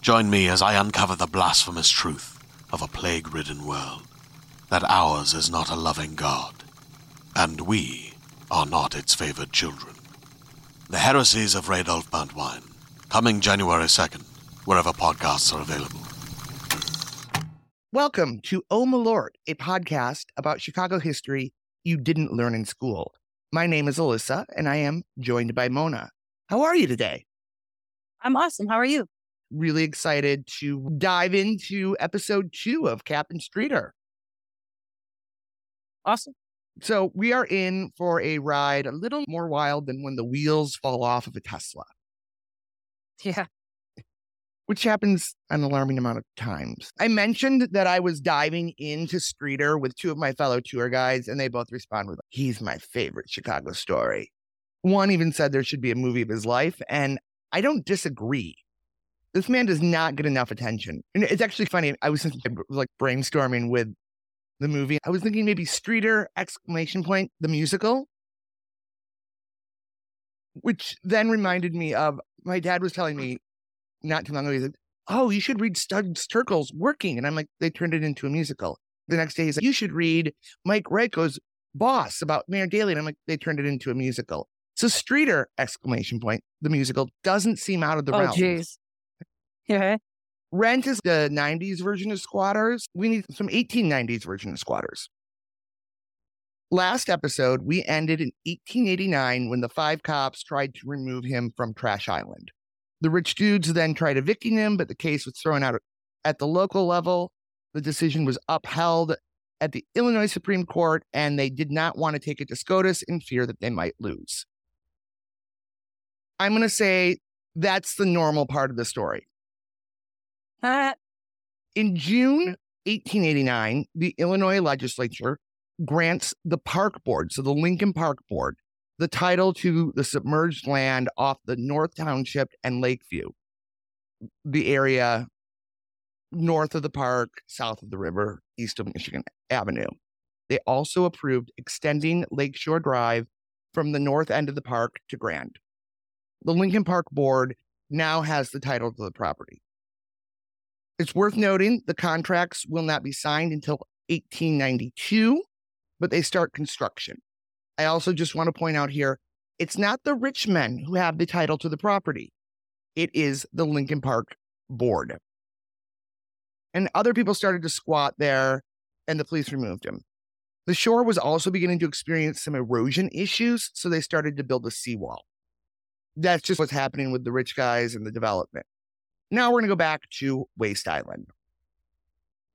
Join me as I uncover the blasphemous truth of a plague-ridden world, that ours is not a loving God, and we are not its favored children. The heresies of Radolf Buntwein, coming January 2nd, wherever podcasts are available. Welcome to Oh Malort, a podcast about Chicago history you didn't learn in school. My name is Alyssa, and I am joined by Mona. How are you today? I'm awesome. How are you? Really excited to dive into episode 2 of Captain Streeter. Awesome. So we are in for a ride a little more wild than when the wheels fall off of a Tesla. Yeah. Which happens an alarming amount of times. I mentioned that I was diving into Streeter with two of my fellow tour guides, and they both respond with, he's my favorite Chicago story. One even said there should be a movie of his life, and I don't disagree. This man does not get enough attention. And it's actually funny. I was like brainstorming with the movie. I was thinking maybe Streeter, ! The musical, which then reminded me of, my dad was telling me not too long ago, he said, oh, you should read Studs Terkel's Working. And I'm like, they turned it into a musical. The next day, he's like, you should read Mike Reicho's Boss about Mayor Daley. And I'm like, they turned it into a musical. So Streeter, ! The musical doesn't seem out of the realm. Oh, geez. Yeah. Rent is the 90s version of Squatters. We need some 1890s version of Squatters. Last episode, we ended in 1889 when the 5 cops tried to remove him from Trash Island. The rich dudes then tried evicting him, but the case was thrown out at the local level. The decision was upheld at the Illinois Supreme Court, and they did not want to take it to SCOTUS in fear that they might lose. I'm going to say that's the normal part of the story. In June 1889, the Illinois legislature grants the Park Board, so the Lincoln Park Board, the title to the submerged land off the North Township and Lakeview, the area north of the park, south of the river, east of Michigan Avenue. They also approved extending Lakeshore Drive from the north end of the park to Grand. The Lincoln Park Board now has the title to the property. It's worth noting the contracts will not be signed until 1892, but they start construction. I also just want to point out here, it's not the rich men who have the title to the property. It is the Lincoln Park Board. And other people started to squat there, and the police removed him. The shore was also beginning to experience some erosion issues, so they started to build a seawall. That's just what's happening with the rich guys and the development. Now we're going to go back to Waste Island.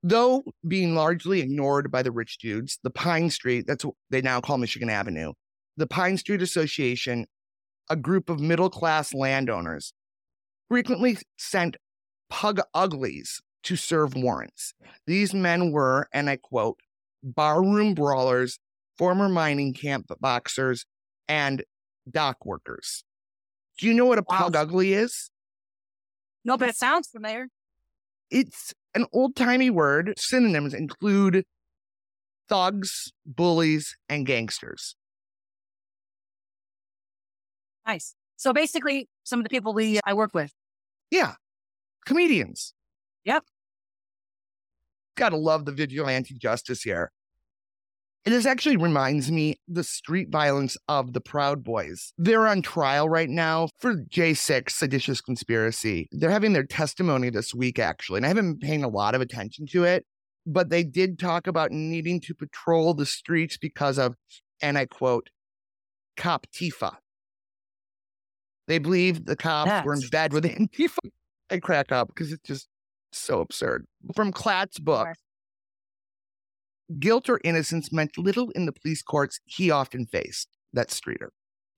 Though being largely ignored by the rich dudes, the Pine Street, that's what they now call Michigan Avenue, the Pine Street Association, a group of middle-class landowners, frequently sent pug uglies to serve warrants. These men were, and I quote, barroom brawlers, former mining camp boxers, and dock workers. Do you know what a plug ugly is? No, but it sounds familiar. It's an old-timey word. Synonyms include thugs, bullies, and gangsters. Nice. So basically, some of the people I work with. Yeah. Comedians. Yep. Gotta love the vigilante justice here. And this actually reminds me the street violence of the Proud Boys. They're on trial right now for J6, seditious conspiracy. They're having their testimony this week, actually, and I haven't been paying a lot of attention to it, but they did talk about needing to patrol the streets because of, and I quote, Coptifa. They believe the cops were in bed with Antifa. I crack up because it's just so absurd. From Klatt's book. Guilt or innocence meant little in the police courts he often faced. That's Streeter.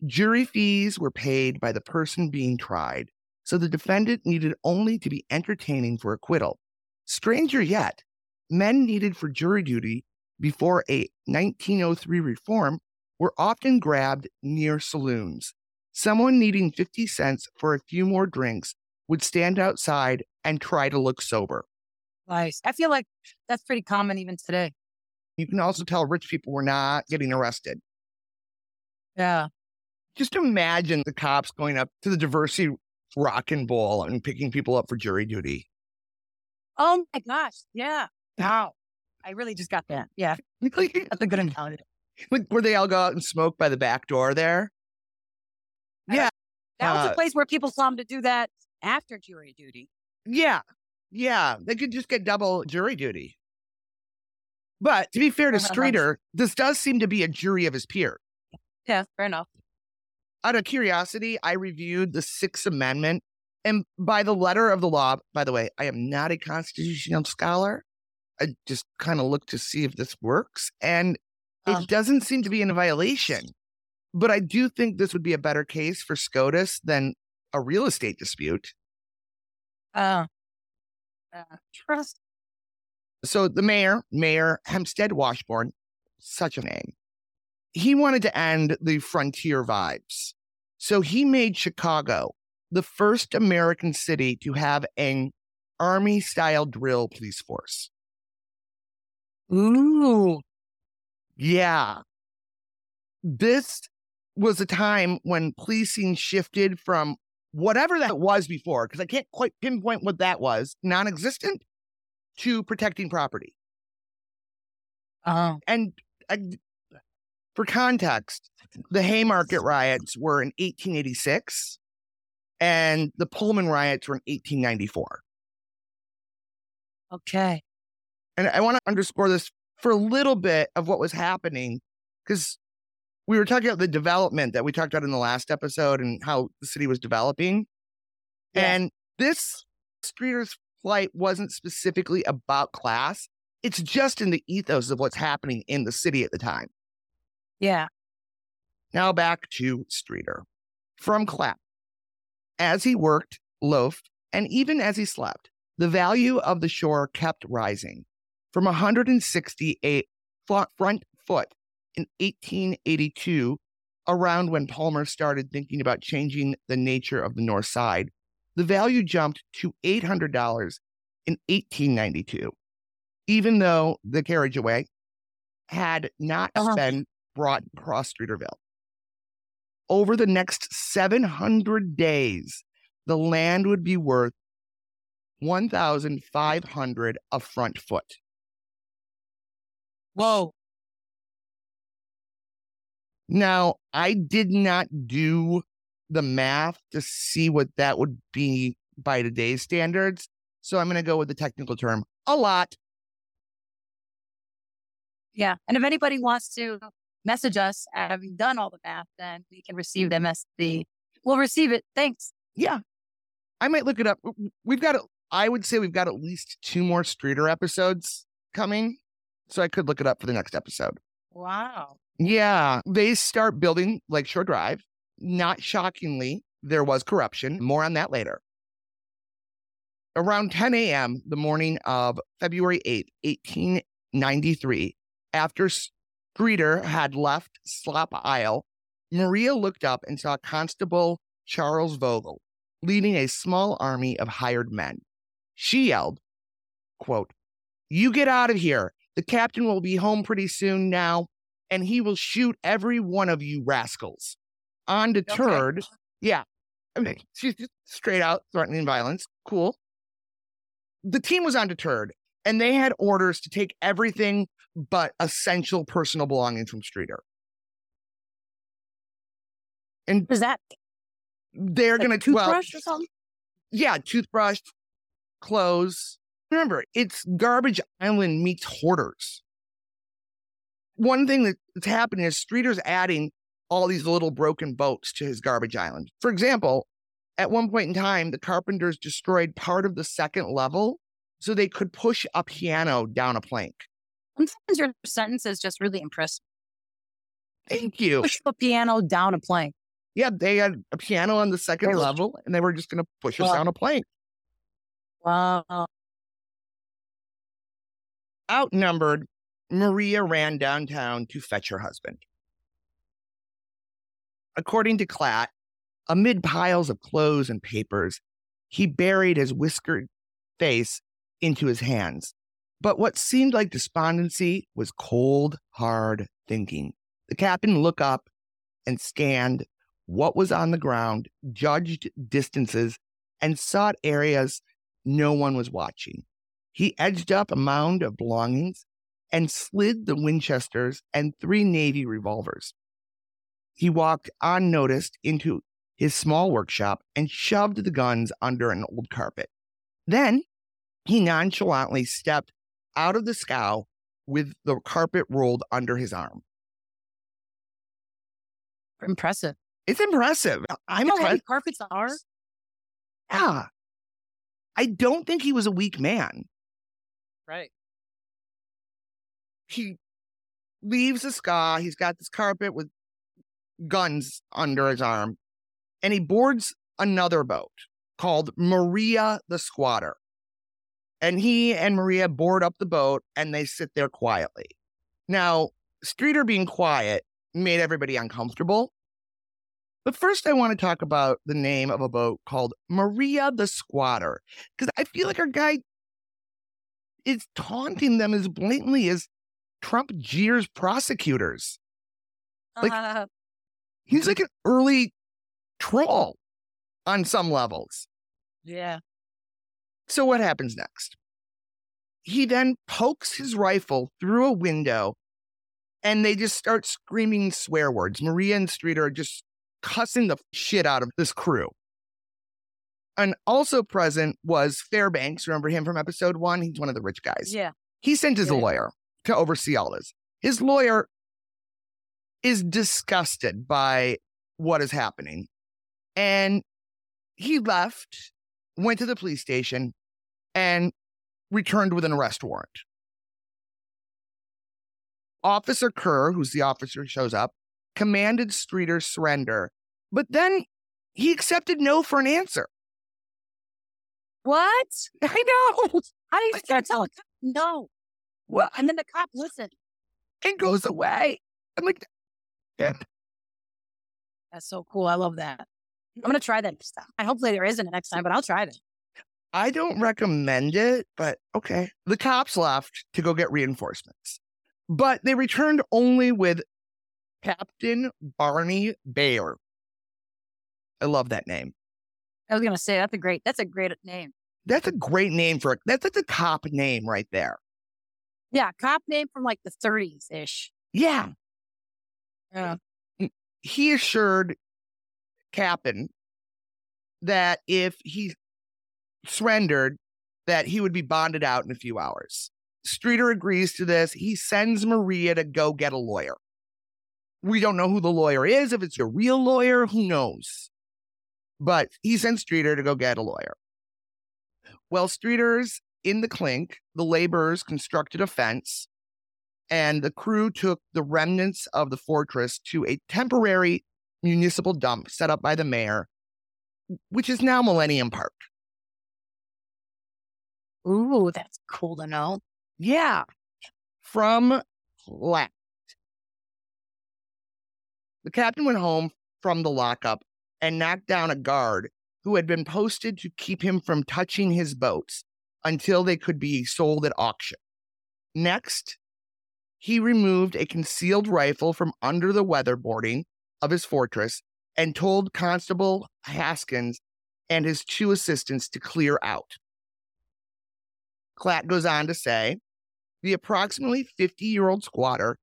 Jury fees were paid by the person being tried, so the defendant needed only to be entertaining for acquittal. Stranger yet, men needed for jury duty before a 1903 reform were often grabbed near saloons. Someone needing 50 cents for a few more drinks would stand outside and try to look sober. Nice. I feel like that's pretty common even today. You can also tell rich people were not getting arrested. Yeah. Just imagine the cops going up to the Diversity Rock and Bowl and picking people up for jury duty. Oh my gosh. Yeah. Wow. I really just got that. Yeah. That's a good analogy. Like, where they all go out and smoke by the back door there. Yeah. That was a place where people saw them to do that after jury duty. Yeah. Yeah. They could just get double jury duty. But to be fair to Streeter, this does seem to be a jury of his peer. Yeah, fair enough. Out of curiosity, I reviewed the Sixth Amendment. And by the letter of the law, by the way, I am not a constitutional scholar. I just kind of looked to see if this works. And it doesn't seem to be in a violation. But I do think this would be a better case for SCOTUS than a real estate dispute. Trust. So the mayor Hempstead Washburn, such a name, he wanted to end the frontier vibes. So he made Chicago the first American city to have an army-style drill police force. Ooh. Yeah. This was a time when policing shifted from whatever that was before, because I can't quite pinpoint what that was, non-existent, to protecting property. And for context, the Haymarket riots were in 1886 and the Pullman riots were in 1894. Okay. And I want to underscore this for a little bit of what was happening, because we were talking about the development that we talked about in the last episode and how the city was developing. Yeah. And this Streeter's flight wasn't specifically about class. It's just in the ethos of what's happening in the city at the time. Yeah. Now back to Streeter. From Klatt. As he worked, loafed, and even as he slept, the value of the shore kept rising. From 168 front foot in 1882, around when Palmer started thinking about changing the nature of the north side, the value jumped to $800 in 1892, even though the carriageway had not been brought across Streeterville. Over the next 700 days, the land would be worth $1,500 a front foot. Whoa. Now, I did not do the math to see what that would be by today's standards. So I'm going to go with the technical term, a lot. Yeah. And if anybody wants to message us, having done all the math, then we can receive them as we'll receive it. Thanks. Yeah. I might look it up. I would say we've got at least 2 more Streeter episodes coming. So I could look it up for the next episode. Wow. Yeah. They start building Lakeshore Drive. Not shockingly, there was corruption. More on that later. Around 10 a.m. the morning of February 8, 1893, After Streeter had left Slop Aisle, Maria looked up and saw Constable Charles Vogel leading a small army of hired men. She yelled, quote, "You get out of here. The captain will be home pretty soon now, and he will shoot every one of you rascals." Undeterred, okay. Yeah, I mean, she's just straight out threatening violence. Cool. The team was undeterred, and they had orders to take everything but essential personal belongings from Streeter. And is that they're like going to toothbrush or something? Yeah, toothbrush, clothes. Remember, it's Garbage Island meets Hoarders. One thing that's happening is Streeter's adding all these little broken boats to his Garbage Island. For example, at one point in time, the carpenters destroyed part of the second level so they could push a piano down a plank. Sometimes your sentences just really impress me. Thank you. Push the piano down a plank. Yeah, they had a piano on the second level, and they were just going to push us down a plank. Wow. Outnumbered, Maria ran downtown to fetch her husband. According to Klatt, amid piles of clothes and papers, he buried his whiskered face into his hands. But what seemed like despondency was cold, hard thinking. The captain looked up and scanned what was on the ground, judged distances, and sought areas no one was watching. He edged up a mound of belongings and slid the Winchesters and 3 Navy revolvers. He walked unnoticed into his small workshop and shoved the guns under an old carpet. Then he nonchalantly stepped out of the scow with the carpet rolled under his arm. Impressive. It's impressive. I'm impressed. How heavy carpets are? Yeah. I don't think he was a weak man. Right. He leaves the sky. He's got this carpet with guns under his arm, and he boards another boat called Maria the Squatter. And he and Maria board up the boat, and they sit there quietly. Now, Streeter being quiet made everybody uncomfortable. But first, I want to talk about the name of a boat called Maria the Squatter, because I feel like our guy is taunting them as blatantly as Trump jeers prosecutors. Like, he's like an early troll on some levels. Yeah. So what happens next? He then pokes his rifle through a window, and they just start screaming swear words. Maria and Streeter are just cussing the shit out of this crew. And also present was Fairbanks. Remember him from episode 1? He's one of the rich guys. Yeah. He sent his lawyer to oversee all this. His lawyer is disgusted by what is happening. And he left, went to the police station, and returned with an arrest warrant. Officer Kerr, who's the officer who shows up, commanded Streeter surrender, but then he accepted no for an answer. What? I know. How do you tell a cop no? Well, and then the cop listened and goes away. I'm like, yeah. That's so cool. I love that. I'm gonna try that next time. I hopefully there isn't next time, but I'll try it. I don't recommend it, but okay. The cops left to go get reinforcements, but they returned only with Captain Barney Bayer. I love that name. I was gonna say that's a great name. That's a great name for that's a cop name right there. Yeah, cop name from like the 30s ish. Yeah. Yeah. He assured Captain that if he surrendered, that he would be bonded out in a few hours. Streeter agrees to this. He sends Maria to go get a lawyer. We don't know who the lawyer is. If it's a real lawyer, who knows? But he sent Streeter to go get a lawyer. Well, Streeter's in the clink. The laborers constructed a fence, and the crew took the remnants of the fortress to a temporary municipal dump set up by the mayor, which is now Millennium Park. Ooh, that's cool to know. Yeah. From Klatt. The captain went home from the lockup and knocked down a guard who had been posted to keep him from touching his boats until they could be sold at auction. Next, he removed a concealed rifle from under the weatherboarding of his fortress and told Constable Haskins and his two assistants to clear out. Klatt goes on to say, the approximately 50-year-old squatter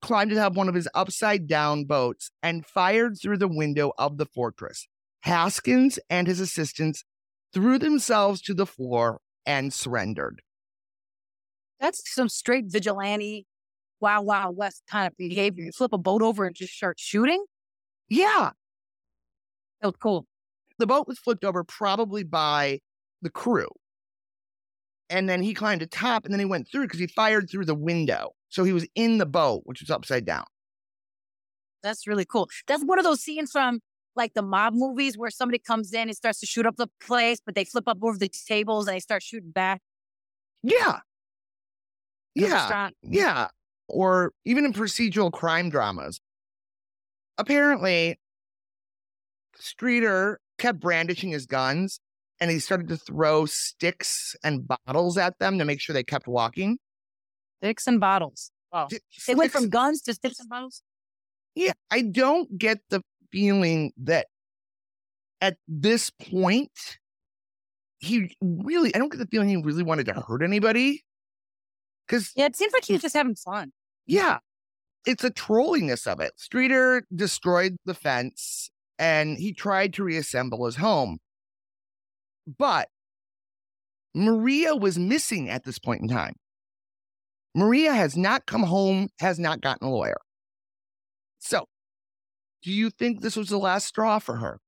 climbed atop one of his upside-down boats and fired through the window of the fortress. Haskins and his assistants threw themselves to the floor and surrendered. That's some straight vigilante, Wild Wild West kind of behavior. You flip a boat over and just start shooting? Yeah. That was cool. The boat was flipped over probably by the crew. And then he climbed atop, and then he went through because he fired through the window. So he was in the boat, which was upside down. That's really cool. That's one of those scenes from like the mob movies where somebody comes in and starts to shoot up the place, but they flip up over the tables and they start shooting back. Yeah. Yeah. Yeah. Or even in procedural crime dramas. Apparently, Streeter kept brandishing his guns, and he started to throw sticks and bottles at them to make sure they kept walking. Sticks and bottles. Wow. They went from guns to sticks and bottles? Yeah. I don't get the feeling that at this point, I don't get the feeling he really wanted to hurt anybody. Yeah, it seems like he was just having fun. Yeah. It's a trolliness of it. Streeter destroyed the fence, and he tried to reassemble his home. But Maria was missing at this point in time. Maria has not come home, has not gotten a lawyer. So, do you think this was the last straw for her,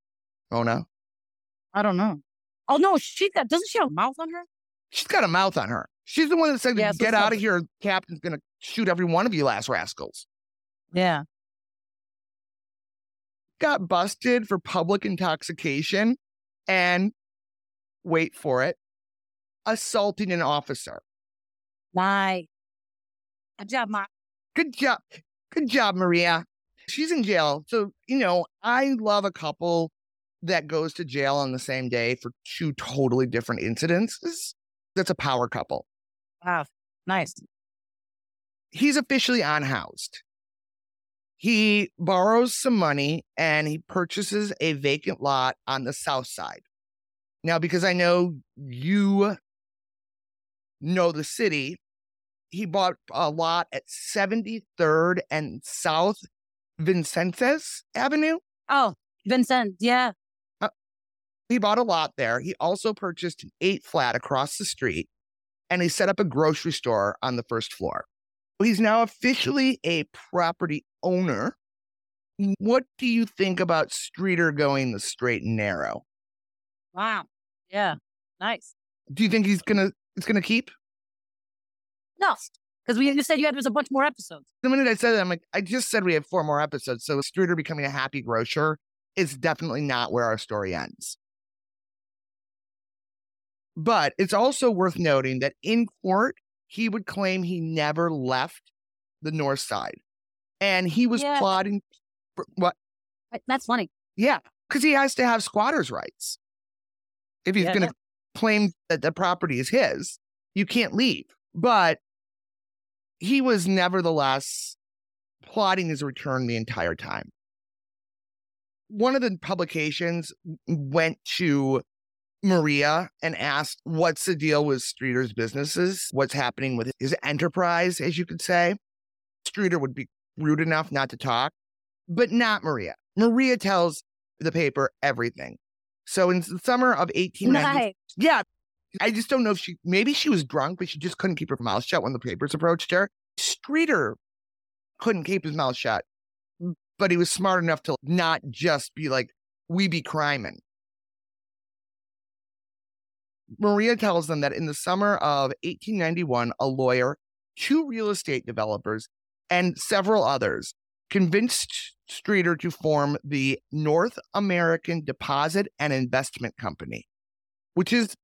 Mona? I don't know. Oh, no, doesn't she have a mouth on her? She's got a mouth on her. She's the one that said, get out of here, Captain's going to shoot every one of you last rascals. Yeah. Got busted for public intoxication and, wait for it, assaulting an officer. Why? Good job, Ma. Good job, Maria. She's in jail. So, I love a couple that goes to jail on the same day for two totally different incidences. That's a power couple. Wow. Nice. He's officially unhoused. He borrows some money and he purchases a vacant lot on the south side. Now, because I know you know the city, he bought a lot at 73rd and South Vincennes Avenue. Oh, Vincennes, yeah. He bought a lot there. He also purchased an 8-flat across the street, and he set up a grocery store on the first floor. He's now officially a property owner. What do you think about Streeter going the straight and narrow? Wow. Yeah. Nice. Do you think it's gonna keep? No, because you said there was a bunch more episodes. The minute I said that, I'm like, I just said we have 4 more episodes. So Streeter becoming a happy grocer is definitely not where our story ends. But it's also worth noting that in court, he would claim he never left the north side, and he was plotting. What? That's funny. Yeah, because he has to have squatters' rights. If he's going to claim that the property is his, you can't leave. But he was nevertheless plotting his return the entire time. One of the publications went to Maria and asked, what's the deal with Streeter's businesses? What's happening with his enterprise, as you could say? Streeter would be rude enough not to talk, but not Maria. Maria tells the paper everything. So in the summer of 1890, yeah, I just don't know if maybe she was drunk, but she just couldn't keep her mouth shut when the papers approached her. Streeter couldn't keep his mouth shut, but he was smart enough to not just be like, we be crimin'. Maria tells them that in the summer of 1891, a lawyer, 2 real estate developers, and several others convinced Streeter to form the North American Deposit and Investment Company, which is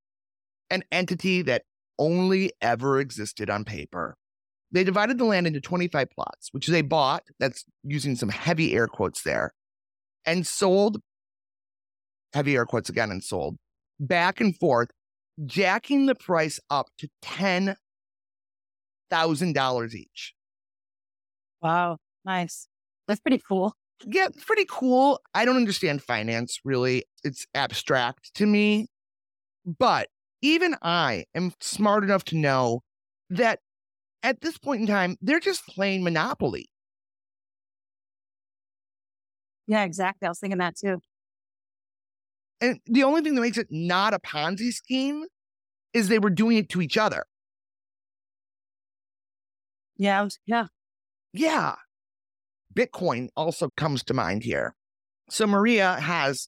an entity that only ever existed on paper. They divided the land into 25 plots, which they bought, that's using some heavy air quotes there, and sold, heavy air quotes again, and sold, back and forth, jacking the price up to $10,000 each. Wow. Nice. That's pretty cool. Yeah, pretty cool. I don't understand finance, really. It's abstract to me. But even I am smart enough to know that at this point in time, they're just playing Monopoly. Yeah, exactly. I was thinking that too. And the only thing that makes it not a Ponzi scheme is they were doing it to each other. Yeah. Bitcoin also comes to mind here. So Maria has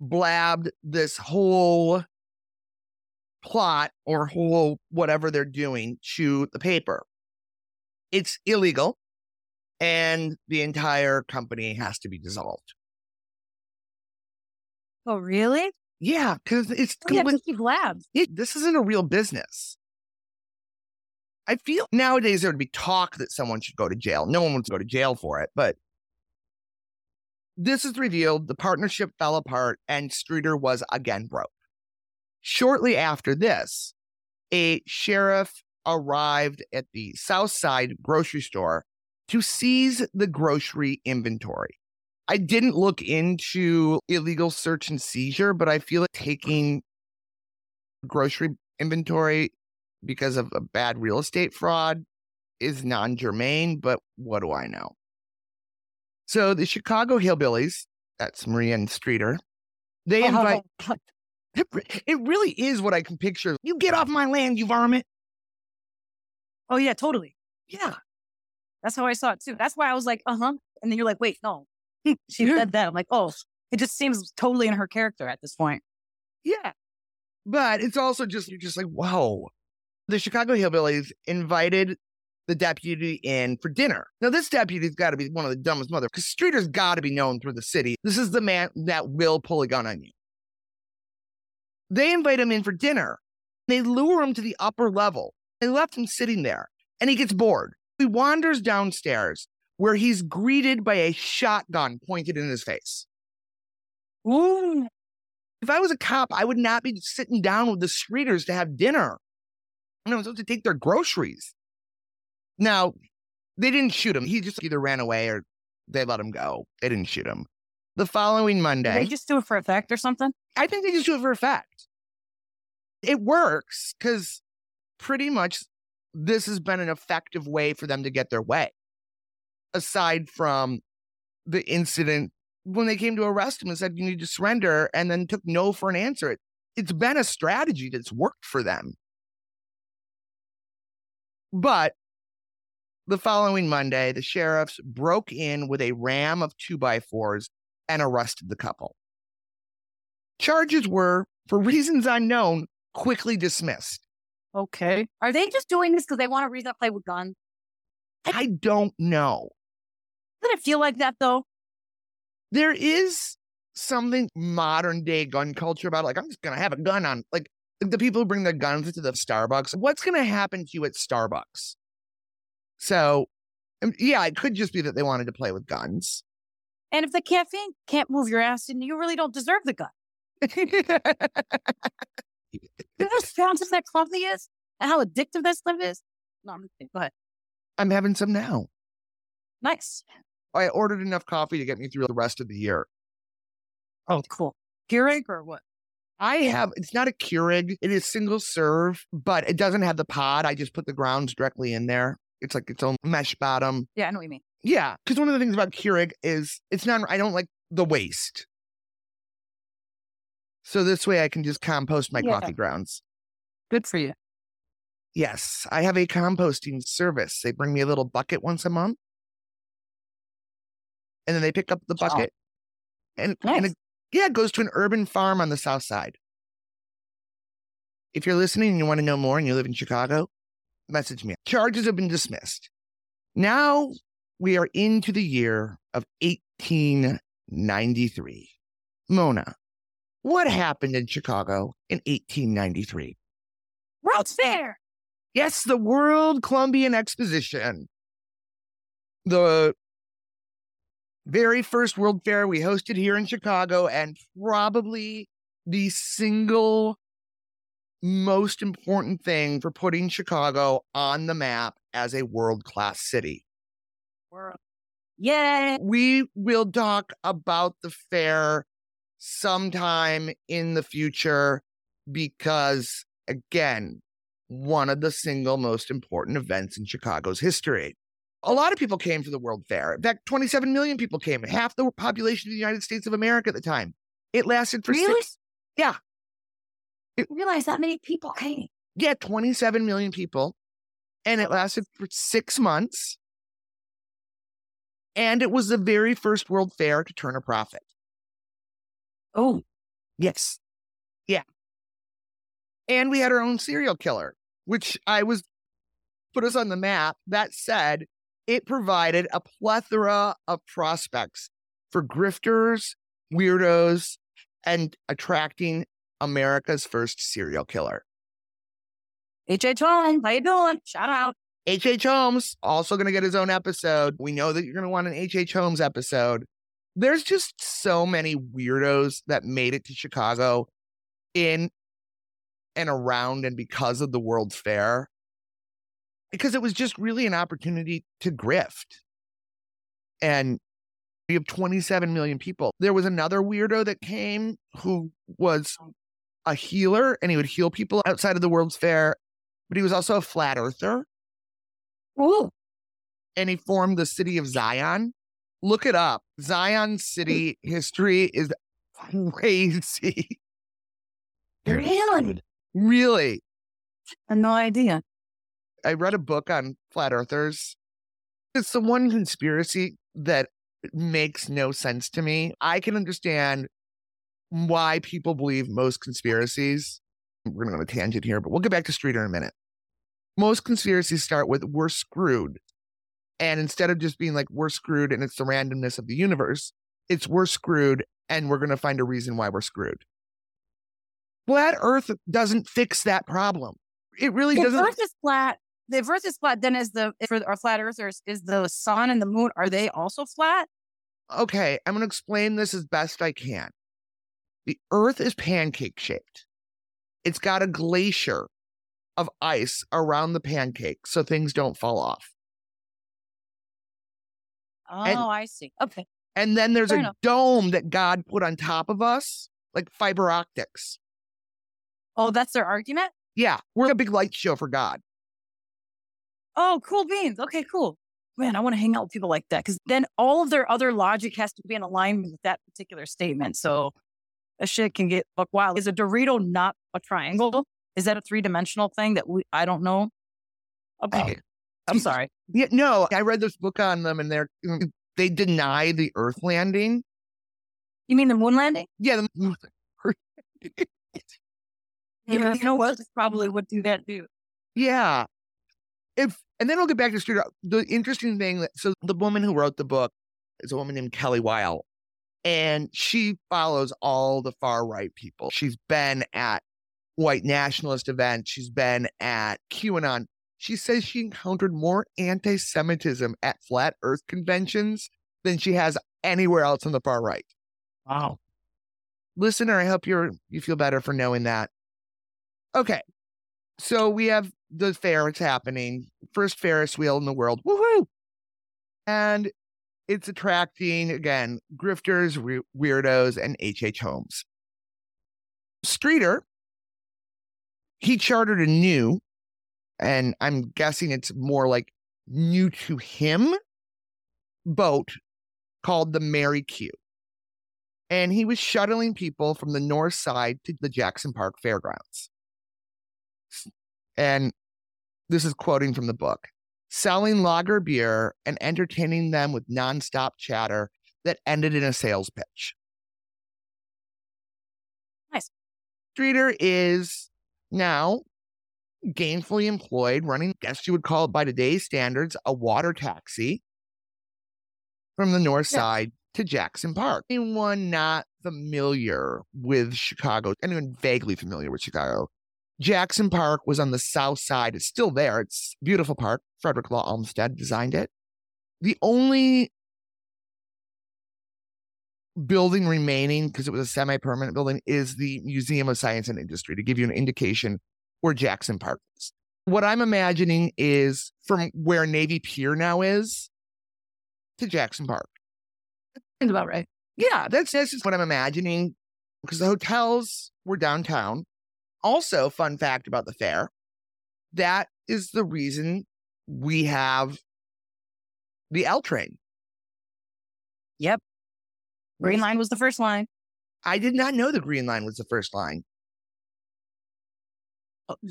blabbed this whole plot or whole whatever they're doing to the paper. It's illegal, and the entire company has to be dissolved. Oh, really? Yeah, because it's... Oh, yeah, because he blabbed. This isn't a real business. I feel nowadays there would be talk that someone should go to jail. No one wants to go to jail for it, but this is revealed. The partnership fell apart and Streeter was again broke. Shortly after this, a sheriff arrived at the Southside grocery store to seize the grocery inventory. I didn't look into illegal search and seizure, but I feel like taking grocery inventory because of a bad real estate fraud is non-germane, but what do I know? So the Chicago Hillbillies, that's Maria and Streeter, they invite... It really is what I can picture. You get off my land, you varmint. Oh, yeah, totally. Yeah. That's how I saw it, too. That's why I was like, uh-huh. And then you're like, wait, no. She said that. I'm like, oh, it just seems totally in her character at this point. Yeah. But it's also just, you're just like, whoa. The Chicago Hillbillies invited the deputy in for dinner. Now, this deputy's got to be one of the dumbest mother, because Streeter's got to be known through the city. This is the man that will pull a gun on you. They invite him in for dinner. They lure him to the upper level. They left him sitting there, and he gets bored. He wanders downstairs, where he's greeted by a shotgun pointed in his face. Ooh. If I was a cop, I would not be sitting down with the Streeters to have dinner. And I was supposed to take their groceries. Now, they didn't shoot him. He just either ran away or they let him go. They didn't shoot him. The following Monday... Did they just do it for effect or something? I think they just do it for effect. It works because pretty much this has been an effective way for them to get their way. Aside from the incident when they came to arrest him and said, you need to surrender, and then took no for an answer. It's been a strategy that's worked for them. But the following Monday, the sheriffs broke in with a ram of 2x4s and arrested the couple. Charges were, for reasons unknown, quickly dismissed. Okay. Are they just doing this because they want a reason to play with guns? I don't know. Doesn't it feel like that, though? There is something modern-day gun culture about it. Like, I'm just going to have a gun on, like, the people who bring their guns into the Starbucks, what's going to happen to you at Starbucks? So, yeah, it could just be that they wanted to play with guns. And if the caffeine can't move your ass, then you really don't deserve the gun. You know how expensive that coffee is? And how addictive that stuff is? No, I'm just kidding. Go ahead. I'm having some now. Nice. I ordered enough coffee to get me through the rest of the year. Oh, cool. Keurig or what? It's not a Keurig. It is single serve, but it doesn't have the pod. I just put the grounds directly in there. It's like its own mesh bottom. Yeah, I know what you mean. Yeah, because one of the things about Keurig is I don't like the waste. So this way I can just compost my coffee grounds. Good for you. Yes, I have a composting service. They bring me a little bucket once a month. And then they pick up the bucket. Oh. And it goes to an urban farm on the South Side. If you're listening and you want to know more and you live in Chicago, message me. Charges have been dismissed. Now we are into the year of 1893. Mona, what happened in Chicago in 1893? World's Fair. Yes, the World Columbian Exposition. The very first World Fair we hosted here in Chicago, and probably the single most important thing for putting Chicago on the map as a world-class city. Yeah. We will talk about the fair sometime in the future because, again, one of the single most important events in Chicago's history. A lot of people came to the World Fair. In fact, 27 million people came, half the population of the United States of America at the time. It lasted for Yeah. I didn't realize that many people came. Yeah, 27 million people. And it lasted for 6 months. And it was the very first World Fair to turn a profit. Oh, yes. Yeah. And we had our own serial killer, which put us on the map. That said, it provided a plethora of prospects for grifters, weirdos, and attracting America's first serial killer. H.H. Holmes, how you doing? Shout out. H.H. Holmes, also going to get his own episode. We know that you're going to want an H.H. Holmes episode. There's just so many weirdos that made it to Chicago in and around and because of the World's Fair, because it was just really an opportunity to grift. And we have 27 million people. There was another weirdo that came who was a healer, and he would heal people outside of the World's Fair, but he was also a flat earther. Ooh. And he formed the city of Zion. Look it up. Zion City history is crazy. Really? Really. I had no idea. I read a book on flat earthers. It's the one conspiracy that makes no sense to me. I can understand why people believe most conspiracies. We're going to go on a tangent here, but we'll get back to Streeter in a minute. Most conspiracies start with, we're screwed. And instead of just being like, we're screwed and it's the randomness of the universe, it's we're screwed and we're going to find a reason why we're screwed. Flat Earth doesn't fix that problem. It really doesn't. If Earth is flat, then for our flat earthers, is the sun and the moon, are they also flat? Okay, I'm going to explain this as best I can. The Earth is pancake-shaped. It's got a glacier of ice around the pancake so things don't fall off. Oh, I see. Okay. And then there's a dome that God put on top of us, like fiber optics. Oh, that's their argument? Yeah. We're a big light show for God. Oh, cool beans. Okay, cool. Man, I want to hang out with people like that because then all of their other logic has to be in alignment with that particular statement. So that shit can get buck wild. Is a Dorito not a triangle? Is that a three-dimensional thing that I don't know about? I'm sorry. Yeah, no, I read this book on them, and they deny the Earth landing. You mean the moon landing? Yeah, the moon landing. Yeah, you know what? Probably would do that too. Yeah. And then we'll get back to Streeter. The interesting thing, so the woman who wrote the book is a woman named Kelly Weil, and she follows all the far-right people. She's been at white nationalist events. She's been at QAnon. She says she encountered more anti-Semitism at flat earth conventions than she has anywhere else on the far right. Wow. Listener, I hope you feel better for knowing that. Okay. So we have the fair. It's happening. First Ferris wheel in the world. Woohoo! And it's attracting, again, grifters, weirdos, and H.H. Holmes. Streeter, he chartered a new, and I'm guessing it's more like new to him, boat called the Mary Q. And he was shuttling people from the north side to the Jackson Park Fairgrounds. And this is quoting from the book, selling lager beer and entertaining them with nonstop chatter that ended in a sales pitch. Nice. Streeter is now gainfully employed, running, I guess you would call it by today's standards, a water taxi from the north side to Jackson Park. Anyone not familiar with Chicago, anyone vaguely familiar with Chicago, Jackson Park was on the south side. It's still there. It's a beautiful park. Frederick Law Olmsted designed it. The only building remaining, because it was a semi-permanent building, is the Museum of Science and Industry, to give you an indication where Jackson Park is. What I'm imagining is from where Navy Pier now is to Jackson Park. Sounds about right. Yeah, that's just what I'm imagining, because the hotels were downtown. Also, fun fact about the fair, that is the reason we have the L train. Yep. Green Line was the first line. I did not know the Green Line was the first line.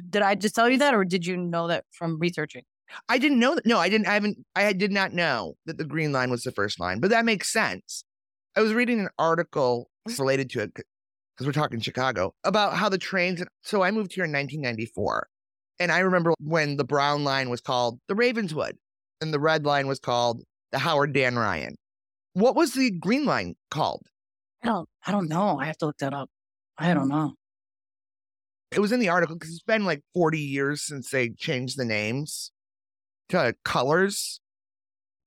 Did I just tell you that, or did you know that from researching? I didn't know that. No, I didn't. I did not know that the Green Line was the first line, but that makes sense. I was reading an article related to it, because we're talking Chicago, about how the trains. So I moved here in 1994, and I remember when the brown line was called the Ravenswood, and the red line was called the Howard Dan Ryan. What was the Green Line called? I don't know. I have to look that up. I don't know. It was in the article, because it's been like 40 years since they changed the names to colors.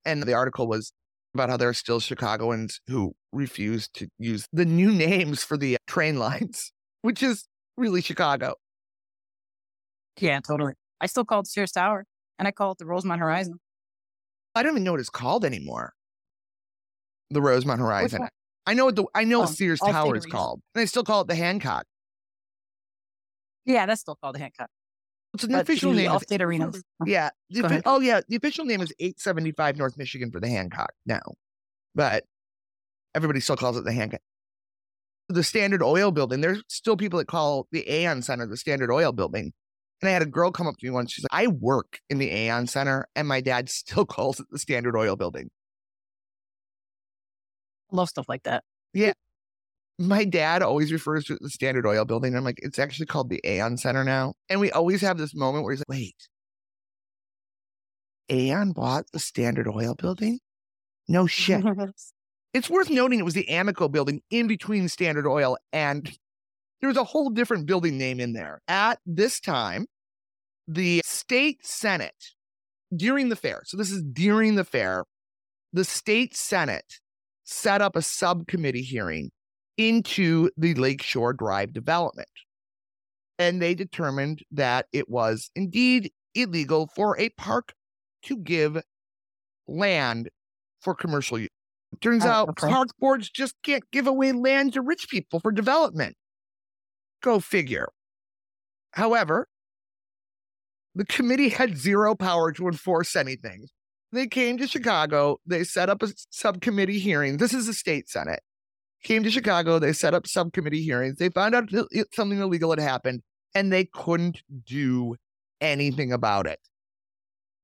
And the article was about how there are still Chicagoans who refuse to use the new names for the train lines, which is really Chicago. Yeah, totally. I still call it Sears Tower, and I call it the Rosemont Horizon. I don't even know what it's called anymore. The Rosemont Horizon. I know what Sears Tower is called, and I still call it the Hancock. Yeah, that's still called the Hancock. So the official name is Allstate Arena. Yeah. The official name is 875 North Michigan for the Hancock now, but everybody still calls it the Hancock. The Standard Oil Building. There's still people that call the Aon Center the Standard Oil Building. And I had a girl come up to me once. She's like, "I work in the Aon Center, and my dad still calls it the Standard Oil Building." Love stuff like that. Yeah. My dad always refers to it as the Standard Oil Building. I'm like, it's actually called the Aon Center now. And we always have this moment where he's like, wait, Aon bought the Standard Oil Building? No shit. It's worth noting it was the Amoco Building in between Standard Oil, and there was a whole different building name in there. At this time, the state senate, during the fair, so this is during the fair, the state senate set up a subcommittee hearing into the Lakeshore Drive development. And they determined that it was indeed illegal for a park to give land for commercial use. It turns out park boards just can't give away land to rich people for development. Go figure. However, the committee had zero power to enforce anything. They came to Chicago. They set up a subcommittee hearing. This is the state senate. Came to Chicago, they set up subcommittee hearings, they found out something illegal had happened, and they couldn't do anything about it.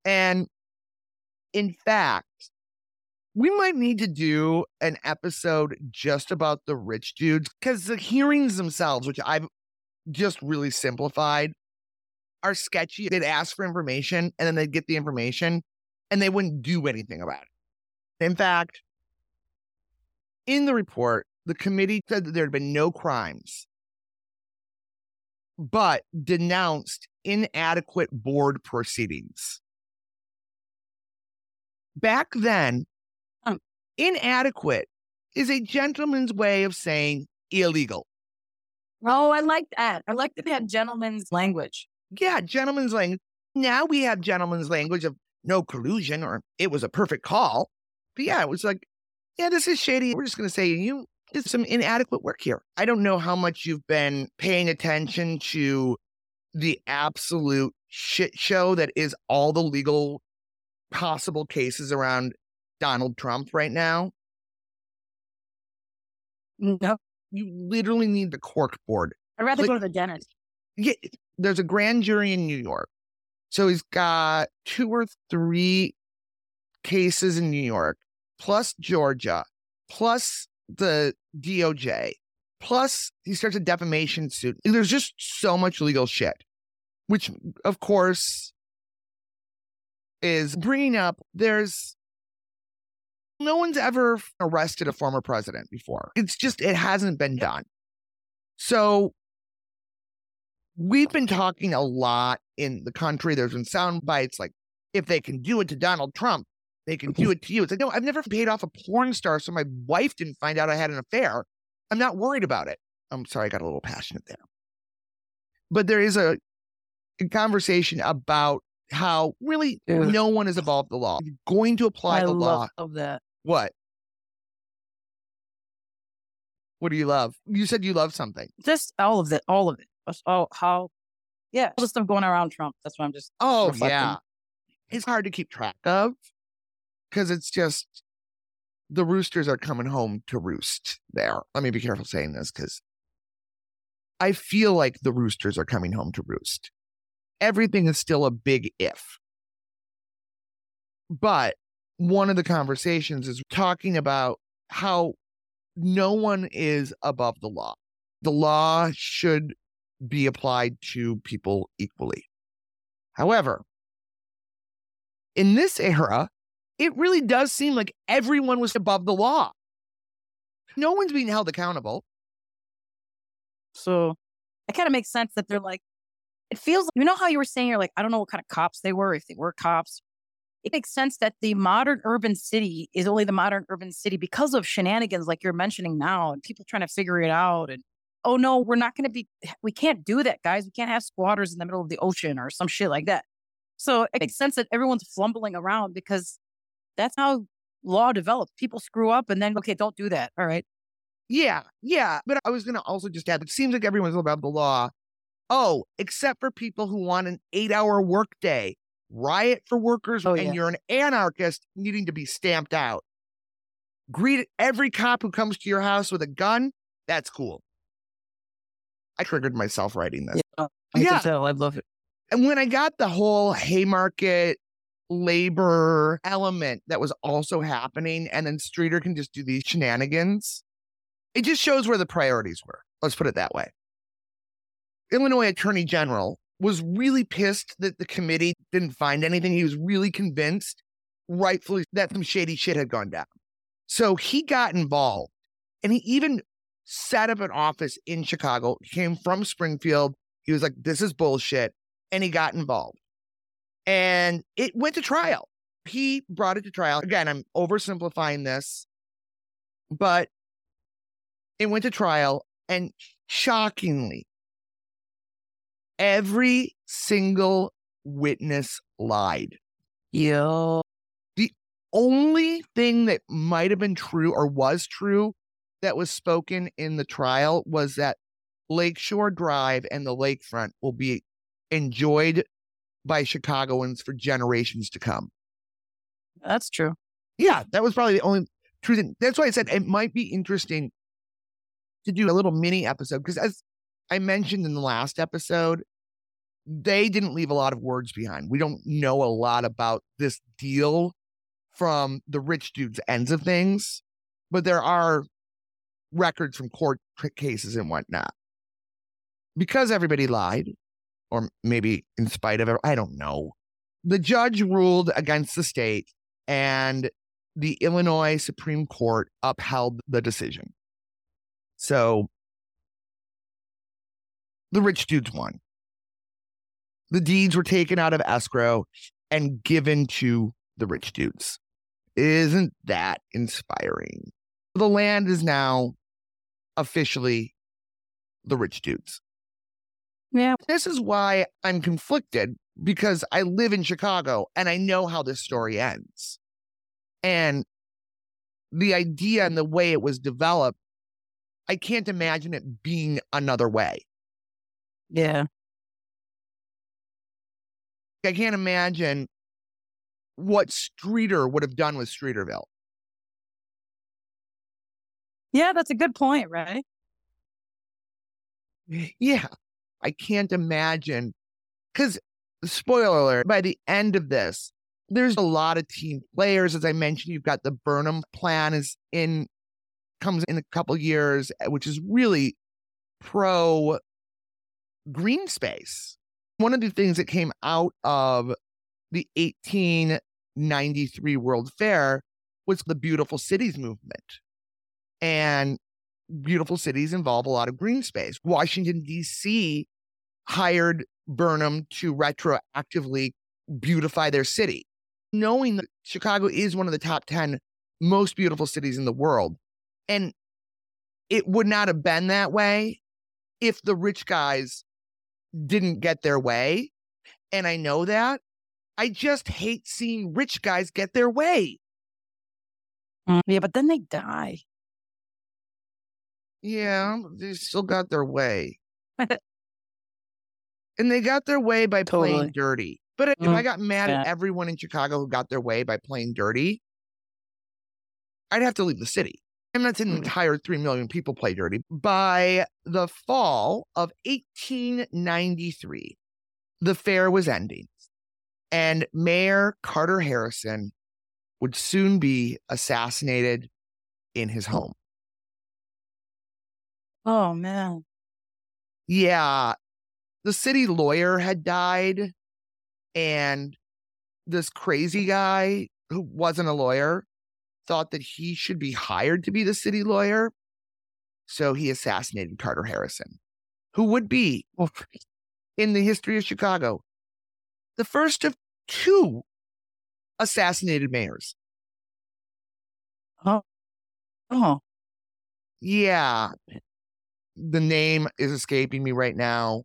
And in fact, we might need to do an episode just about the rich dudes, because the hearings themselves, which I've just really simplified, are sketchy. They'd ask for information, and then they'd get the information, and they wouldn't do anything about it. In fact, in the report, the committee said that there had been no crimes, but denounced inadequate board proceedings. Back then, inadequate is a gentleman's way of saying illegal. Oh, I like that. I like that they had gentleman's language. Yeah, gentleman's language. Now we have gentleman's language of no collusion or it was a perfect call. But yeah, it was like, yeah, this is shady. We're just going to say you did some inadequate work here. I don't know how much you've been paying attention to the absolute shit show that is all the legal possible cases around Donald Trump right now. No. You literally need the cork board. I'd rather go to the dentist. Yeah, there's a grand jury in New York. So he's got 2 or 3 cases in New York, plus Georgia, plus the DOJ, plus he starts a defamation suit. There's just so much legal shit, which, of course, is bringing up no one's ever arrested a former president before. It hasn't been done. So We've been talking a lot in the country. There's been sound bites like, if they can do it to Donald Trump, they can do it to you. It's like, no, I've never paid off a porn star so my wife didn't find out I had an affair. I'm not worried about it. I'm sorry, I got a little passionate there. But there is a conversation about how really no one is above the law. You're going to apply the law. I love that. What? What do you love? You said you love something. Just all of it. All of it. All the stuff going around Trump. That's what I'm just reflecting. Yeah. It's hard to keep track of because it's just the roosters are coming home to roost there. Let me be careful saying this because I feel like the roosters are coming home to roost. Everything is still a big if. But one of the conversations is talking about how no one is above the law. The law should be applied to people equally. However, in this era, it really does seem like everyone was above the law. No one's being held accountable. So it kind of makes sense that they're like, it feels like, you know how you were saying, you're like, I don't know what kind of cops they were, if they were cops. It makes sense that the modern urban city is only the modern urban city because of shenanigans like you're mentioning now and people trying to figure it out. And, oh no, we can't do that, guys. We can't have squatters in the middle of the ocean or some shit like that. So it makes sense that everyone's fumbling around because that's how law develops. People screw up and then, okay, don't do that. All right. Yeah. But I was going to also just add, it seems like everyone's above the law. Oh, except for people who want an 8-hour workday, riot for workers, and you're an anarchist needing to be stamped out. Greet every cop who comes to your house with a gun. That's cool. I triggered myself writing this. I can tell. I love it. And when I got the whole Haymarket labor element that was also happening, and then Streeter can just do these shenanigans, it just shows where the priorities were. Let's put it that way. Illinois Attorney General was really pissed that the committee didn't find anything. He was really convinced, rightfully, that some shady shit had gone down. So he got involved, and he even set up an office in Chicago. He came from Springfield. He was like, this is bullshit. And he got involved. And it went to trial. He brought it to trial. Again, I'm oversimplifying this, but it went to trial. And shockingly, every single witness lied. Yo. The only thing that might have been true or was true that was spoken in the trial was that Lakeshore Drive and the lakefront will be enjoyed by Chicagoans for generations to come. That's true. Yeah, that was probably the only true thing. That's why I said it might be interesting to do a little mini episode because, as I mentioned in the last episode, they didn't leave a lot of words behind. We don't know a lot about this deal from the rich dude's ends of things, but there are records from court cases and whatnot. Because everybody lied, or maybe in spite of it, I don't know, the judge ruled against the state and the Illinois Supreme Court upheld the decision. So the rich dudes won. The deeds were taken out of escrow and given to the rich dudes. Isn't that inspiring? The land is now officially the rich dudes. Yeah. This is why I'm conflicted, because I live in Chicago and I know how this story ends. And the idea and the way it was developed, I can't imagine it being another way. Yeah. I can't imagine what Streeter would have done with Streeterville. Yeah, that's a good point, right? Yeah. I can't imagine, because, spoiler alert, by the end of this, there's a lot of team players. As I mentioned, you've got the Burnham plan comes in a couple years, which is really pro green space. One of the things that came out of the 1893 World Fair was the Beautiful Cities movement. And beautiful cities involve a lot of green space. Washington, D.C. hired Burnham to retroactively beautify their city, knowing that Chicago is one of the top 10 most beautiful cities in the world. And it would not have been that way if the rich guys didn't get their way. And I know that. I just hate seeing rich guys get their way. Yeah, but then they die. Yeah, they still got their way. And they got their way by playing dirty. But if I got mad at everyone in Chicago who got their way by playing dirty, I'd have to leave the city. And that's an entire 3 million people play dirty. By the fall of 1893, the fair was ending. And Mayor Carter Harrison would soon be assassinated in his home. Oh, man. Yeah. The city lawyer had died, and this crazy guy who wasn't a lawyer thought that he should be hired to be the city lawyer. So he assassinated Carter Harrison, who would be, in the history of Chicago, the first of two assassinated mayors. Oh. Yeah. The name is escaping me right now.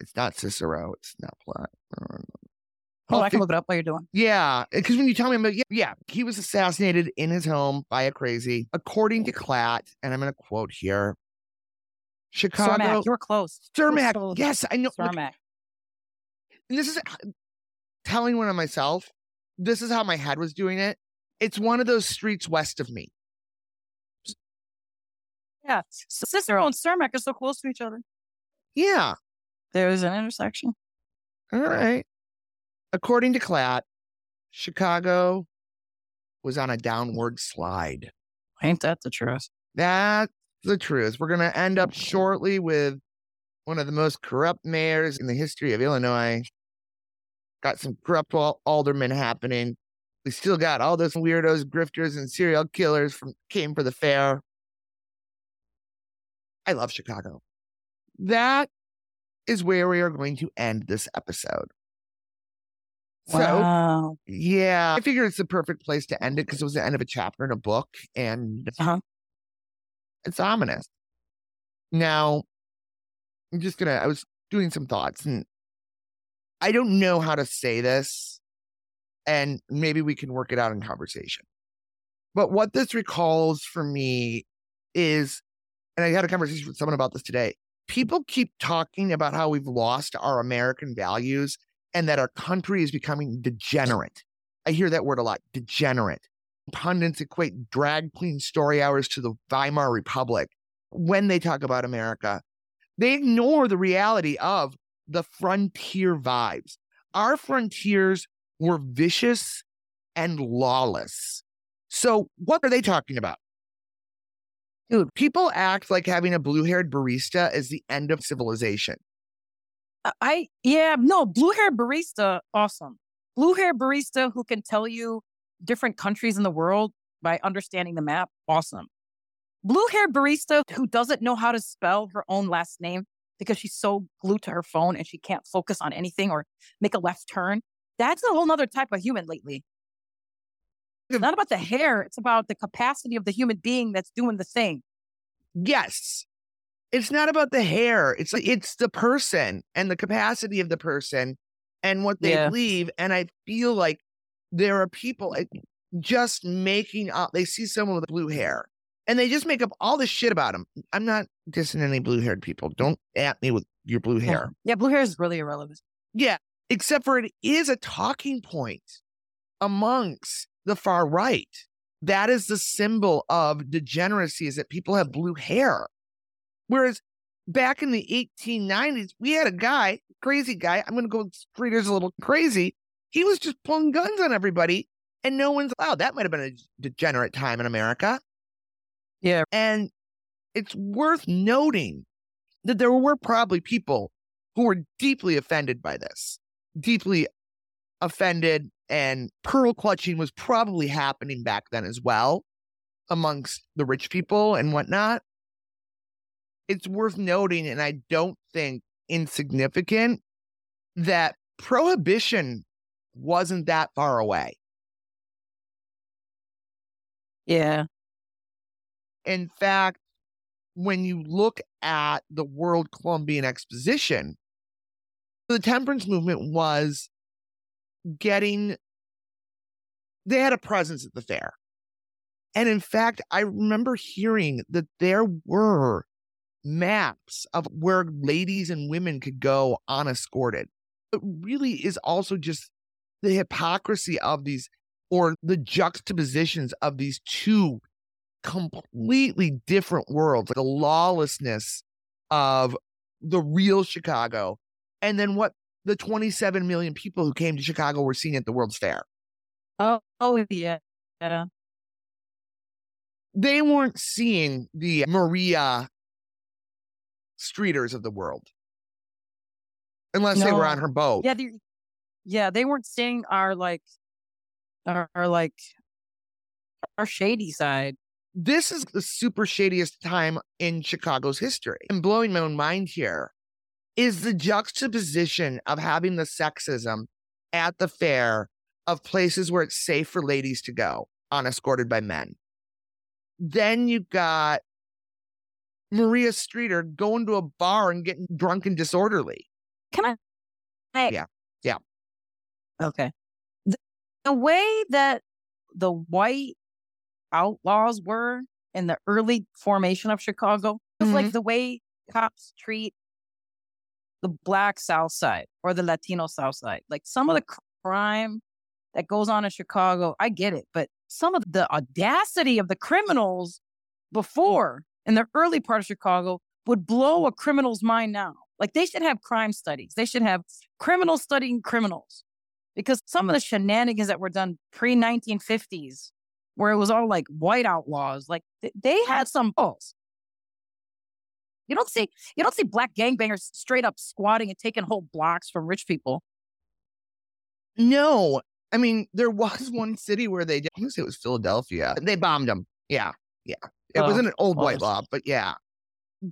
It's not Cicero. It's not Platt. Oh, I can look it up while you're doing. Yeah, because when you tell me about, he was assassinated in his home by a crazy, according to Klatt, and I'm going to quote here. Chicago. Cermak, you were close. Cermak, yes, I know. Cermak. Like, and this is telling one of myself. This is how my head was doing it. It's one of those streets west of me. Yeah, Cicero and Cermak are so close to each other. Yeah, there is an intersection. All right. According to Klatt, Chicago was on a downward slide. Ain't that the truth? That's the truth. We're going to end up shortly with one of the most corrupt mayors in the history of Illinois. Got some corrupt aldermen happening. We still got all those weirdos, grifters, and serial killers came for the fair. I love Chicago. That is where we are going to end this episode. So, wow. Yeah, I figured it's the perfect place to end it because it was the end of a chapter in a book, and it's ominous. Now, I was doing some thoughts, and I don't know how to say this, and maybe we can work it out in conversation. But what this recalls for me is, and I had a conversation with someone about this today, people keep talking about how we've lost our American values and that our country is becoming degenerate. I hear that word a lot, degenerate. Pundits equate drag queen story hours to the Weimar Republic when they talk about America. They ignore the reality of the frontier vibes. Our frontiers were vicious and lawless. So what are they talking about? Dude, people act like having a blue-haired barista is the end of civilization. Blue-haired barista, awesome. Blue-haired barista who can tell you different countries in the world by understanding the map, awesome. Blue-haired barista who doesn't know how to spell her own last name because she's so glued to her phone and she can't focus on anything or make a left turn. That's a whole nother type of human lately. It's not about the hair. It's about the capacity of the human being that's doing the thing. Yes. It's not about the hair. It's the person and the capacity of the person and what they believe. And I feel like there are people just making up. They see someone with blue hair and they just make up all this shit about them. I'm not dissing any blue-haired people. Don't at me with your blue hair. Yeah, blue hair is really irrelevant. Yeah, except for it is a talking point amongst the far right. That is the symbol of degeneracy, is that people have blue hair. Whereas back in the 1890s, we had a guy, crazy guy. I'm going to go straight as a little crazy. He was just pulling guns on everybody, and no one's allowed. That might have been a degenerate time in America. Yeah. And it's worth noting that there were probably people who were deeply offended by this, deeply offended, and pearl clutching was probably happening back then as well amongst the rich people and whatnot. It's worth noting, and I don't think insignificant that prohibition wasn't that far away. Yeah. In fact, when you look at the World Columbian Exposition, the temperance movement was getting, they had a presence at the fair. And in fact, I remember hearing that there were maps of where ladies and women could go unescorted. It really is also just the hypocrisy of these, or the juxtapositions of these two completely different worlds, like the lawlessness of the real Chicago, and then what the 27 million people who came to Chicago were seeing at the World's Fair. Oh yeah. They weren't seeing the Maria Streeters of the world. Unless they were on her boat. Yeah, they weren't seeing our shady side. This is the super shadiest time in Chicago's history. And blowing my own mind here is the juxtaposition of having the sexism at the fair of places where it's safe for ladies to go, unescorted by men. Then you got Maria Streeter going to a bar and getting drunk and disorderly. Yeah. Okay. The way that the white outlaws were in the early formation of Chicago was like the way cops treat the Black South Side or the Latino South Side. Like some of the crime that goes on in Chicago, I get it, but some of the audacity of the criminals before in the early part of Chicago would blow a criminal's mind now. Like they should have crime studies. They should have criminals studying criminals, because some of the shenanigans that were done pre-1950s, where it was all like white outlaws, like they had some balls. You don't see black gangbangers straight up squatting and taking whole blocks from rich people. No. I mean, there was one city where they did, I guess it was Philadelphia. They bombed them. Yeah. It wasn't an old white law, but yeah.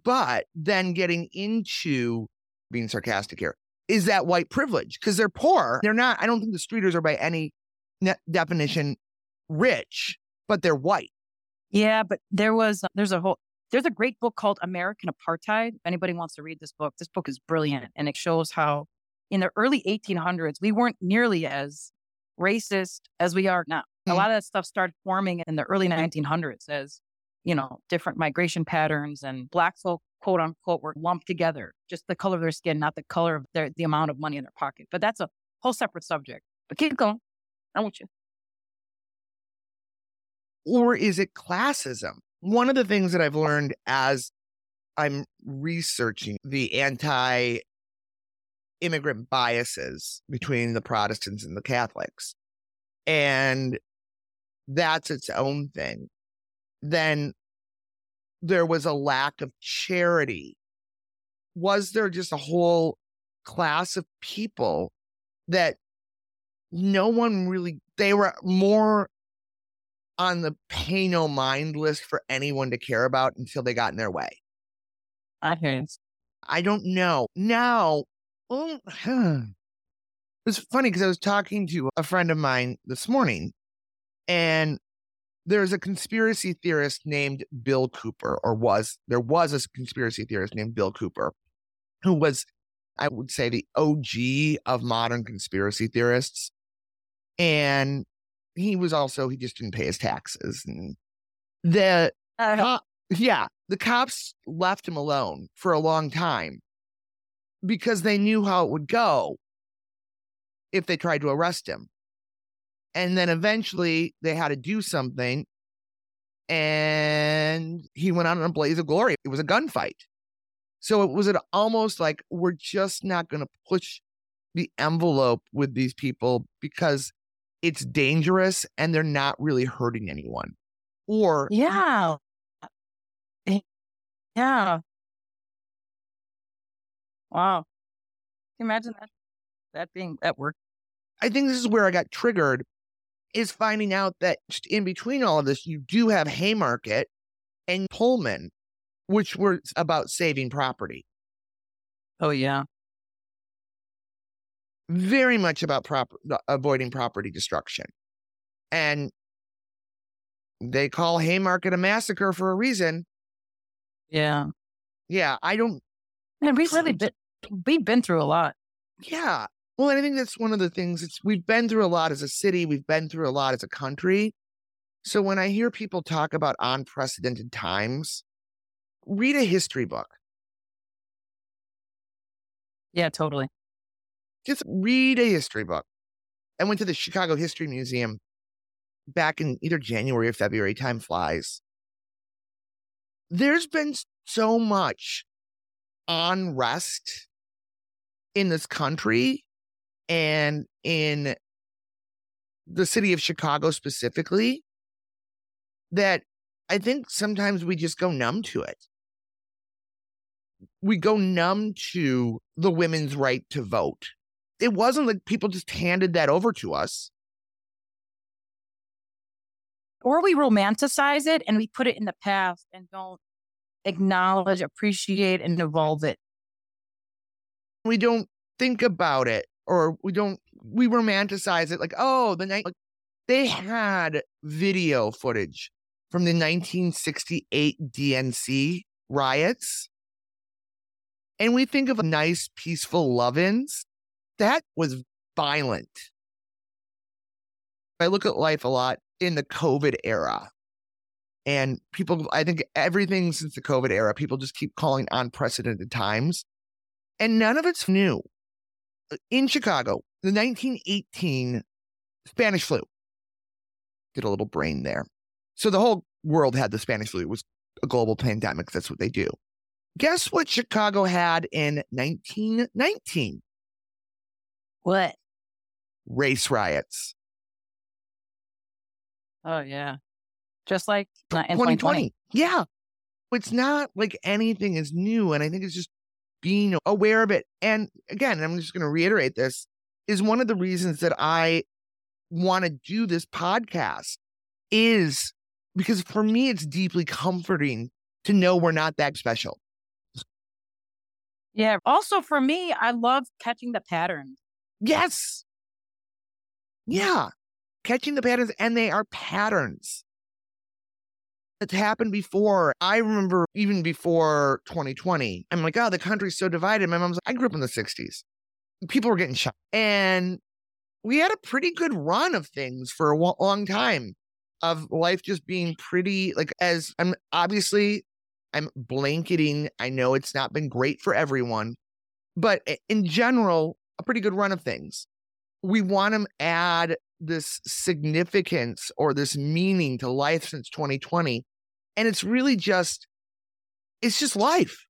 But then getting into being sarcastic here is that white privilege, because they're poor. They're not, I don't think the Streeters are by any definition rich, but they're white. Yeah, but there's a great book called American Apartheid. If anybody wants to read this book is brilliant. And it shows how in the early 1800s, we weren't nearly as racist as we are now. A lot of that stuff started forming in the early 1900s as, you know, different migration patterns and black folk, quote unquote, were lumped together. Just the color of their skin, not the color of the amount of money in their pocket. But that's a whole separate subject. But keep going. I want you. Or is it classism? One of the things that I've learned as I'm researching the anti-immigrant biases between the Protestants and the Catholics, and that's its own thing. Then there was a lack of charity. Was there just a whole class of people that no one really, they were more on the pay no mind list for anyone to care about until they got in their way? I hear you. I don't know. Now, it's funny because I was talking to a friend of mine this morning, and there's a conspiracy theorist named Bill Cooper, there was a conspiracy theorist named Bill Cooper, who was, I would say, the OG of modern conspiracy theorists. And he was also, he just didn't pay his taxes. And the cops left him alone for a long time because they knew how it would go if they tried to arrest him. And then eventually they had to do something, and he went out in a blaze of glory. It was a gunfight. So it was almost like, we're just not going to push the envelope with these people because it's dangerous and they're not really hurting anyone. Or. Yeah. Yeah. Wow. Can you imagine that being at work? I think this is where I got triggered, is finding out that in between all of this, you do have Haymarket and Pullman, which were about saving property. Oh, yeah. Very much about avoiding property destruction. And they call Haymarket a massacre for a reason. Yeah. Yeah, I don't... And we've been through a lot. Yeah. Well, I think that's one of the things. We've been through a lot as a city. We've been through a lot as a country. So when I hear people talk about unprecedented times, read a history book. Yeah, totally. Just read a history book. I went to the Chicago History Museum back in either January or February. Time flies. There's been so much unrest in this country and in the city of Chicago specifically that I think sometimes we just go numb to it. We go numb to the women's right to vote. It wasn't like people just handed that over to us. Or we romanticize it and we put it in the past and don't acknowledge, appreciate, and evolve it. We don't think about it, or we romanticize it like, oh, the night they had video footage from the 1968 DNC riots. And we think of nice, peaceful love-ins. That was violent. I look at life a lot in the COVID era. And people, I think everything since the COVID era, people just keep calling unprecedented times. And none of it's new. In Chicago, the 1918 Spanish flu. Did a little brain there. So the whole world had the Spanish flu. It was a global pandemic. That's what they do. Guess what Chicago had in 1919? What? Race riots. Oh, yeah. Just like in 2020. Yeah. It's not like anything is new. And I think it's just being aware of it. And again, I'm just going to reiterate, this is one of the reasons that I want to do this podcast, is because for me, it's deeply comforting to know we're not that special. Yeah. Also for me, I love catching the patterns. Yes. Yeah. Catching the patterns, and they are patterns. It's happened before. I remember even before 2020, I'm like, oh, the country's so divided. My mom's like, I grew up in the 60s. People were getting shot. And we had a pretty good run of things for a long time, of life just being pretty, like, as I'm obviously, I'm blanketing. I know it's not been great for everyone, but in general, a pretty good run of things. We want to add this significance or this meaning to life since 2020. And it's really just, it's just life.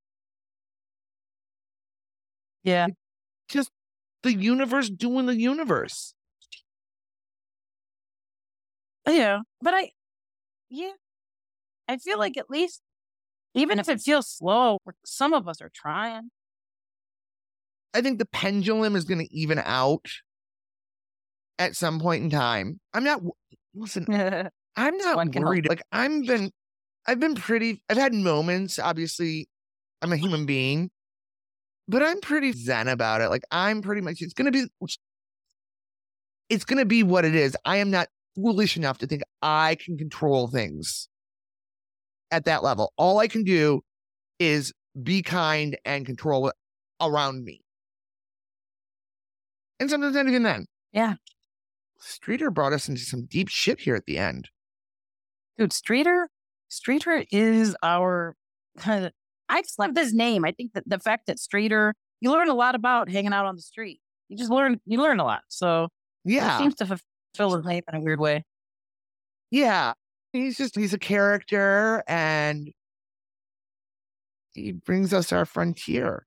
Yeah. It's just the universe doing the universe. Yeah. But I feel like at least, even if it feels slow, some of us are trying. I think the pendulum is going to even out at some point in time. I'm not worried. Like I've had moments, obviously I'm a human being, but I'm pretty zen about it. Like I'm pretty much, it's going to be what it is. I am not foolish enough to think I can control things at that level. All I can do is be kind and control it around me. And sometimes not even then. Yeah. Streeter brought us into some deep shit here at the end. Dude, Streeter is our, I just love this name. I think that the fact that Streeter, you learn a lot about hanging out on the street. You learn a lot. So yeah, it seems to fulfill his name in a weird way. Yeah. He's a character, and he brings us our frontier.